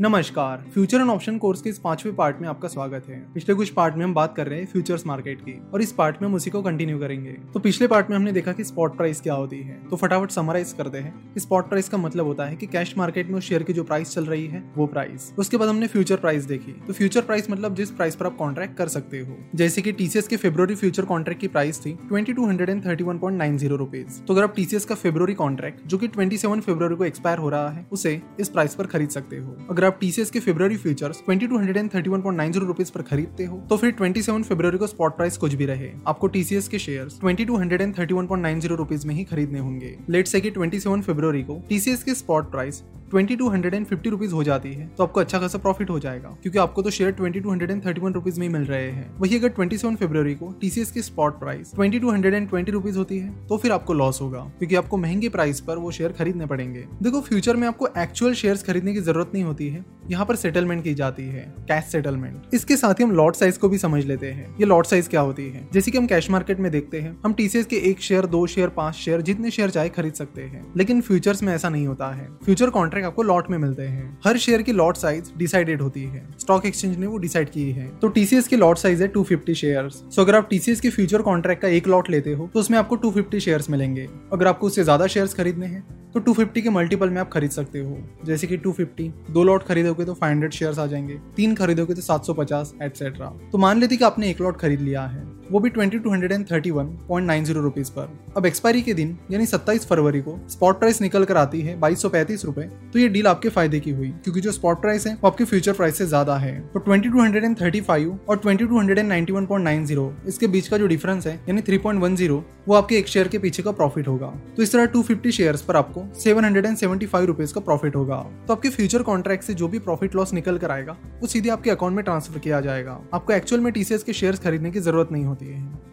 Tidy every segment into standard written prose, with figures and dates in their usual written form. नमस्कार, future and option course के इस 5वें पार्ट में आपका स्वागत है। पिछले कुछ पार्ट में हम बात कर रहे हैं फ्यूचर्स मार्केट की और इस पार्ट में हम उसी को कंटिन्यू करेंगे। तो पिछले पार्ट में हमने देखा कि स्पॉट प्राइस क्या होती है, तो फटाफट समराइज करते हैं। स्पॉट प्राइस का मतलब होता है कि कैश मार्केट में उस शेयर की जो प्राइस चल रही है वो प्राइस। उसके बाद हमने फ्यूचर प्राइस देखी, तो फ्यूचर प्राइस मतलब जिस प्राइस पर आप कॉन्ट्रैक्ट कर सकते हो, जैसे की टीसीएस के फेब्रुवरी फ्यूचर कॉन्ट्रैक्ट की प्राइस थी 2231.90 रुपीज। तो अगर आप टीसीएस का फेब्रुवरी कॉन्ट्रैक्ट जो की 27 फरवरी को एक्सपायर हो रहा है उसे इस प्राइस पर खरीद सकते हो। अगर आप टीसीएस के फेब्रुवरी फ्यूचर्स 2231.90 रुपीस पर खरीदते हो तो फिर 27 फरवरी को स्पॉट प्राइस कुछ भी रहे, आपको टीसीएस के शेयर्स 2231.90 रुपीस में ही खरीदने होंगे। लेट्स से कि 27 फरवरी को टीसीएस के स्पॉट प्राइस 2250 रुपीज हो जाती है तो आपको अच्छा खासा प्रॉफिट हो जाएगा, क्योंकि आपको तो शेयर 2231 रुपीज में ही मिल रहे हैं। वही अगर 27 फरवरी को टीसीएस की स्पॉट प्राइस 2220 रुपीज होती है तो फिर आपको लॉस होगा, क्योंकि आपको महंगे प्राइस पर वो शेयर खरीदने पड़ेंगे। देखो, फ्यूचर में आपको एक्चुअल शेयर खरीदने की जरूरत नहीं होती है, यहाँ पर सेटलमेंट की जाती है, कैश सेटलमेंट। इसके साथ ही हम लॉट साइज को भी समझ लेते हैं। ये लॉट साइज क्या होती है? जैसे कि हम कैश मार्केट में देखते हैं, हम टीसीएस के 1 शेयर 2 शेयर 5 शेयर जितने शेयर चाहे खरीद सकते हैं, लेकिन फ्यूचर्स में ऐसा नहीं होता है। फ्यूचर कॉन्ट्रैक्ट आपको लॉट में मिलते हैं। हर शेयर की लॉट साइज डिसाइडेड होती है, स्टॉक एक्सचेंज ने वो डिसाइड की है। तो टीसीएस की लॉट साइज है 250 शेयर। सो अगर आप टीसीएस के फ्यूचर कॉन्ट्रैक्ट का 1 लॉट लेते हो तो उसमें आपको 250 शेयर मिलेंगे। अगर आपको उससे ज्यादा शेयर खरीदने हैं तो 250 के मल्टीपल में आप खरीद सकते हो, जैसे कि 250, 2 लॉट खरीदोगे तो 500 शेयर्स आ जाएंगे, 3 खरीदोगे तो 750 एटसेट्रा। तो मान लेते कि आपने 1 लॉट खरीद लिया है, वो भी 2231.90 रुपीज पर। अब एक्सपायरी के दिन यानी 27 फरवरी को स्पॉट प्राइस निकल कर आती है 2235 रुपए। तो ये डील आपके फायदे की हुई, क्योंकि जो स्पॉट प्राइस है वो आपके फ्यूचर प्राइस से ज्यादा है। तो 2235 और 2291.90 इसके बीच का जो डिफरेंस है यानी 3.10 वो आपके 1 शेयर के पीछे का प्रॉफिट होगा। तो इस तरह 250 शेयर्स पर आपको 775 रुपीज का प्रॉफिट होगा। तो आपके फ्यूचर कॉन्ट्रैक्ट से जो भी प्रॉफिट लॉस निकल कर आएगा वो सीधे आपके अकाउंट में ट्रांसफर किया जाएगा। आपको एक्चुअल में टीसीएस के शेयर्स खरीदने की जरूरत नहीं,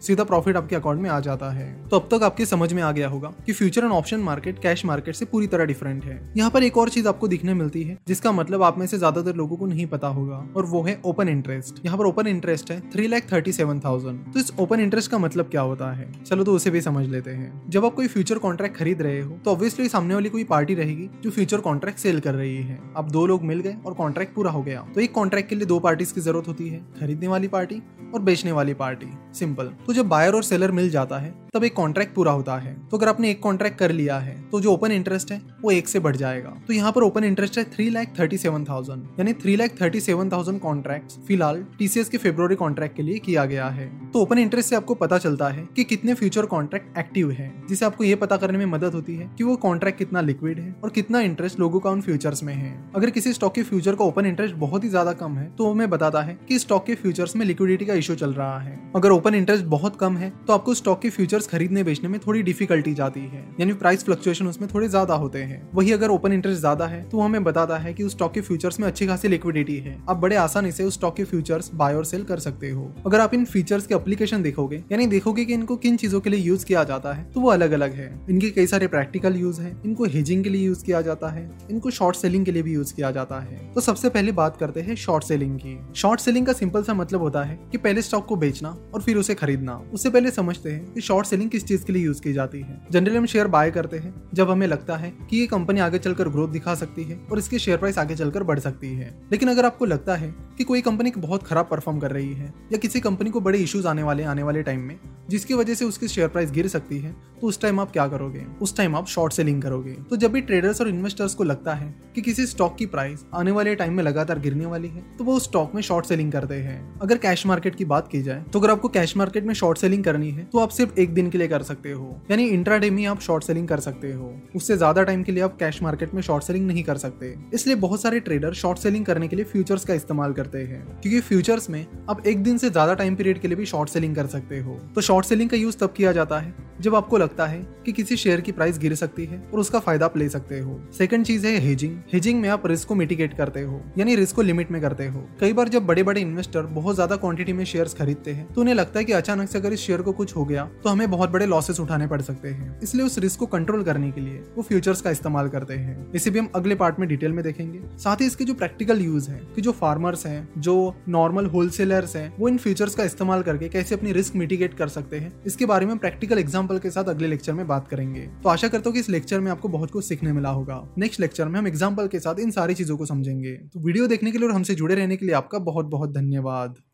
सीधा प्रॉफिट आपके अकाउंट में आ जाता है। तो अब तक आपके समझ में आ गया होगा कि future and option market cash market से पूरी तरह डिफरेंट है। यहाँ पर एक और चीज आपको दिखने मिलती है जिसका मतलब आप में से ज्यादातर लोगों को नहीं पता होगा, और वो है ओपन इंटरेस्ट। यहाँ पर ओपन इंटरेस्ट है 3,37,000। तो इस ओपन इंटरेस्ट का मतलब क्या होता है, चलो तो उसे भी समझ लेते हैं। जब आप कोई फ्यूचर कॉन्ट्रैक्ट खरीद रहे हो तो ऑब्वियसली सामने वाली कोई पार्टी रहेगी जो फ्यूचर कॉन्ट्रैक्ट सेल कर रही है। आप 2 लोग मिल गए और कॉन्ट्रैक्ट पूरा हो गया। तो एक कॉन्ट्रैक्ट के लिए 2 पार्टीज की जरूरत होती है, खरीदने वाली पार्टी और बेचने वाली पार्टी, सिंपल। तो जब बायर और सेलर मिल जाता है तब एक कॉन्ट्रैक्ट पूरा होता है। तो अगर आपने 1 कॉन्ट्रैक्ट कर लिया है तो जो ओपन इंटरेस्ट है वो 1 से बढ़ जाएगा। तो यहाँ पर ओपन इंटरेस्ट है 3,37,000 यानी 3,37,000 कॉन्ट्रैक्ट फिलहाल टीसीएस के फेब्रुवरी कॉन्ट्रैक्ट के लिए किया गया है। तो ओपन इंटरेस्ट से आपको पता चलता है कि कितने फ्यूचर कॉन्ट्रैक्ट एक्टिव है, जिसे आपको ये पता करने में मदद होती है कि वो कॉन्ट्रैक्ट कितना लिक्विड है और कितना इंटरेस्ट लोगों का उन फ्यूचर्स में है। अगर किसी स्टॉक के फ्यूचर का ओपन इंटरेस्ट बहुत ही ज्यादा कम है तो हमें बताता है कि स्टॉक के फ्यूचर्स में लिक्विडिटी का इशू चल रहा है। अगर ओपन इंटरेस्ट बहुत कम है तो आपको स्टॉक के फ्यूचर्स खरीदने बेचने में थोड़ी डिफिकल्टी जाती है, यानी प्राइस फ्लक्चुएशन उसमें थोड़े ज्यादा होते हैं। वही अगर ओपन इंटरेस्ट ज्यादा है तो हमें बताता है कि उस स्टॉक के फ्यूचर्स में अच्छी खासी लिक्विडिटी है, आप बड़े आसानी से उस स्टॉक के फ्यूचर्स बाय और सेल कर सकते हो। अगर आप इन फीचर्स के एप्लीकेशन देखोगे यानी देखोगे कि इनको किन चीजों के लिए यूज किया जाता है तो वो अलग अलग है। इनके कई सारे प्रैक्टिकल यूज है, इनको हेजिंग के लिए यूज किया जाता है, इनको शॉर्ट सेलिंग के लिए भी यूज किया जाता है। तो सबसे पहले बात करते हैं शॉर्ट सेलिंग की। शॉर्ट सेलिंग का सिंपल सा मतलब होता है कि पहले स्टॉक को बेचना और फिर उसे खरीदना। उससे पहले समझते हैं कि शॉर्ट सेलिंग किस चीज के लिए यूज की जाती है। जनरली हम शेयर बाय करते हैं जब हमें लगता है कि ये कंपनी आगे चलकर ग्रोथ दिखा सकती है और इसके शेयर प्राइस आगे चलकर बढ़ सकती है। लेकिन अगर आपको लगता है कि कोई कंपनी बहुत खराब परफॉर्म कर रही है या किसी कंपनी को बड़े इश्यूज आने वाले टाइम में जिसकी वजह से उसकी शेयर प्राइस गिर सकती है, तो उस टाइम आप क्या करोगे? उस टाइम आप शॉर्ट सेलिंग करोगे। तो जब भी ट्रेडर्स और इन्वेस्टर्स को लगता है कि किसी स्टॉक की प्राइस आने वाले टाइम में लगातार गिरने वाली है तो वो उस स्टॉक में शॉर्ट सेलिंग करते हैं। अगर कैश मार्केट की बात की जाए तो अगर आपको कैश मार्केट में शॉर्ट सेलिंग करनी है तो आप सिर्फ 1 दिन के लिए कर सकते हो, यानी इंट्राडे में आप शॉर्ट सेलिंग कर सकते हो। उससे ज्यादा टाइम के लिए आप कैश मार्केट में शॉर्ट सेलिंग नहीं कर सकते। इसलिए बहुत सारे ट्रेडर शॉर्ट सेलिंग करने के लिए फ्यूचर्स का इस्तेमाल करते हैं, क्योंकि फ्यूचर्स में आप 1 दिन से ज्यादा टाइम पीरियड के लिए भी शॉर्ट सेलिंग कर सकते हो। तो शॉर्ट सेलिंग का यूज तब किया जाता है जब आपको लगता है कि किसी शेयर की प्राइस गिर सकती है और उसका फायदा आप ले सकते हो। सेकंड चीज है हेजिंग। हेजिंग में आप रिस्क को मिटिगेट करते हो, यानी रिस्क को लिमिट में करते हो। कई बार जब बड़े बड़े इन्वेस्टर बहुत ज्यादा क्वांटिटी में शेयर्स खरीदते हैं तो उन्हें लगता है कि अचानक से अगर इस शेयर को कुछ हो गया तो हमें हमें बहुत बड़े लॉसेस उठाने पड़ सकते हैं, इसलिए उस रिस्क को कंट्रोल करने के लिए वो फ्यूचर्स का इस्तेमाल करते हैं। इसे भी हम अगले पार्ट में डिटेल में देखेंगे। साथ ही इसके जो प्रैक्टिकल यूज है कि जो फार्मर्स हैं, जो नॉर्मल होलसेलर्स हैं, वो इन फ्यूचर्स का इस्तेमाल करके कैसे अपनी रिस्क मिटिगेट कर सकते हैं, इसके बारे में प्रैक्टिकल एग्जाम्पल के साथ अगले लेक्चर में बात करेंगे। तो आशा करता हूँ कि इस लेक्चर में आपको बहुत कुछ सीखने मिला होगा। नेक्स्ट लेक्चर में हम एग्जाम्पल के साथ इन सारी चीजों को समझेंगे। तो वीडियो देखने के लिए और हमसे जुड़े रहने के लिए आपका बहुत बहुत धन्यवाद।